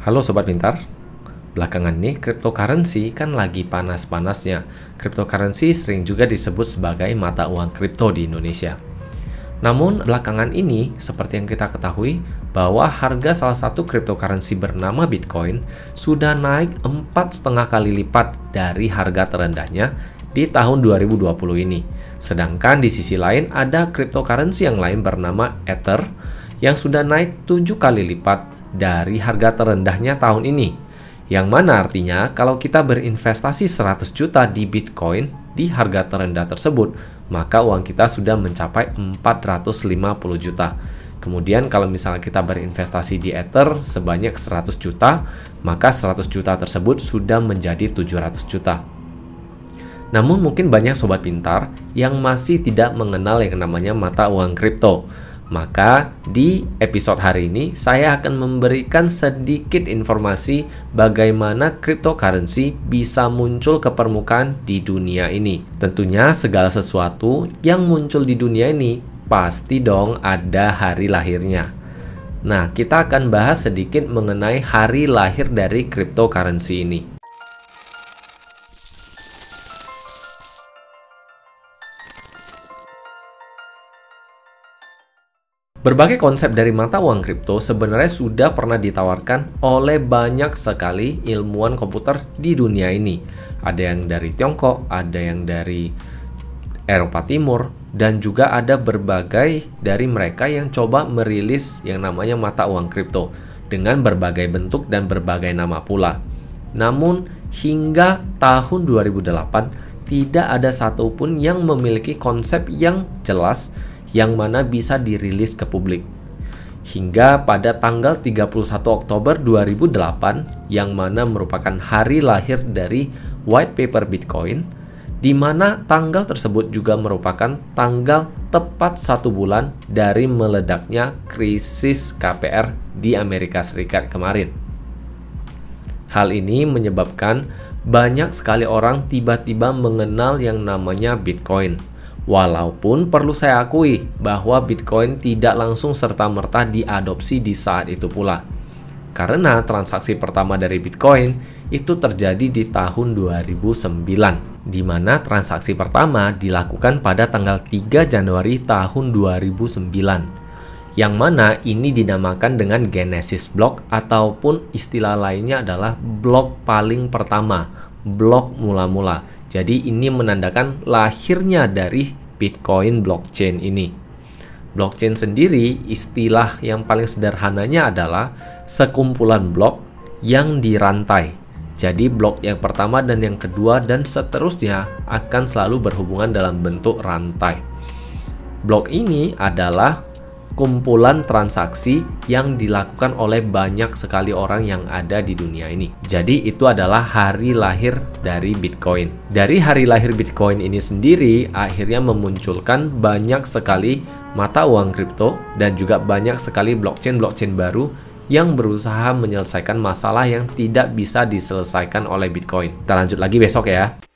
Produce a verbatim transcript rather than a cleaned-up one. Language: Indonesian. Halo Sobat Pintar, belakangan ini cryptocurrency kan lagi panas-panasnya. Cryptocurrency sering juga disebut sebagai mata uang kripto di Indonesia. Namun belakangan ini, seperti yang kita ketahui, bahwa harga salah satu cryptocurrency bernama Bitcoin sudah naik empat koma lima kali lipat dari harga terendahnya di tahun dua ribu dua puluh ini. Sedangkan di sisi lain ada cryptocurrency yang lain bernama Ether yang sudah naik tujuh kali lipat dari harga terendahnya tahun ini, yang mana artinya kalau kita berinvestasi seratus juta di Bitcoin di harga terendah tersebut, maka uang kita sudah mencapai empat ratus lima puluh juta. Kemudian kalau misalnya kita berinvestasi di Ether sebanyak seratus juta, maka seratus juta tersebut sudah menjadi tujuh ratus juta. Namun mungkin banyak sobat pintar yang masih tidak mengenal yang namanya mata uang kripto. Maka di episode hari ini saya akan memberikan sedikit informasi bagaimana cryptocurrency bisa muncul ke permukaan di dunia ini. Tentunya segala sesuatu yang muncul di dunia ini pasti dong ada hari lahirnya. Nah, kita akan bahas sedikit mengenai hari lahir dari cryptocurrency ini. Berbagai konsep dari mata uang kripto sebenarnya sudah pernah ditawarkan oleh banyak sekali ilmuwan komputer di dunia ini. Ada yang dari Tiongkok, ada yang dari Eropa Timur, dan juga ada berbagai dari mereka yang coba merilis yang namanya mata uang kripto dengan berbagai bentuk dan berbagai nama pula. Namun hingga tahun dua ribu delapan tidak ada satupun yang memiliki konsep yang jelas yang mana bisa dirilis ke publik. Hingga pada tanggal tiga puluh satu Oktober dua ribu delapan, yang mana merupakan hari lahir dari White Paper Bitcoin, di mana tanggal tersebut juga merupakan tanggal tepat satu bulan dari meledaknya krisis K P R di Amerika Serikat kemarin. Hal ini menyebabkan banyak sekali orang tiba-tiba mengenal yang namanya Bitcoin. Walaupun perlu saya akui bahwa Bitcoin tidak langsung serta-merta diadopsi di saat itu pula. Karena transaksi pertama dari Bitcoin itu terjadi di tahun dua ribu sembilan, di mana transaksi pertama dilakukan pada tanggal tiga Januari tahun dua ribu sembilan, yang mana ini dinamakan dengan Genesis Block ataupun istilah lainnya adalah blok paling pertama. Blok mula-mula. Jadi ini menandakan lahirnya dari Bitcoin blockchain ini. Blockchain sendiri, istilah yang paling sederhananya adalah sekumpulan blok yang dirantai. Jadi blok yang pertama dan yang kedua dan seterusnya akan selalu berhubungan dalam bentuk rantai. Blok ini adalah kumpulan transaksi yang dilakukan oleh banyak sekali orang yang ada di dunia ini. Jadi itu adalah hari lahir dari Bitcoin. Dari hari lahir Bitcoin ini sendiri akhirnya memunculkan banyak sekali mata uang kripto dan juga banyak sekali blockchain-blockchain baru yang berusaha menyelesaikan masalah yang tidak bisa diselesaikan oleh Bitcoin. Kita lanjut lagi besok ya.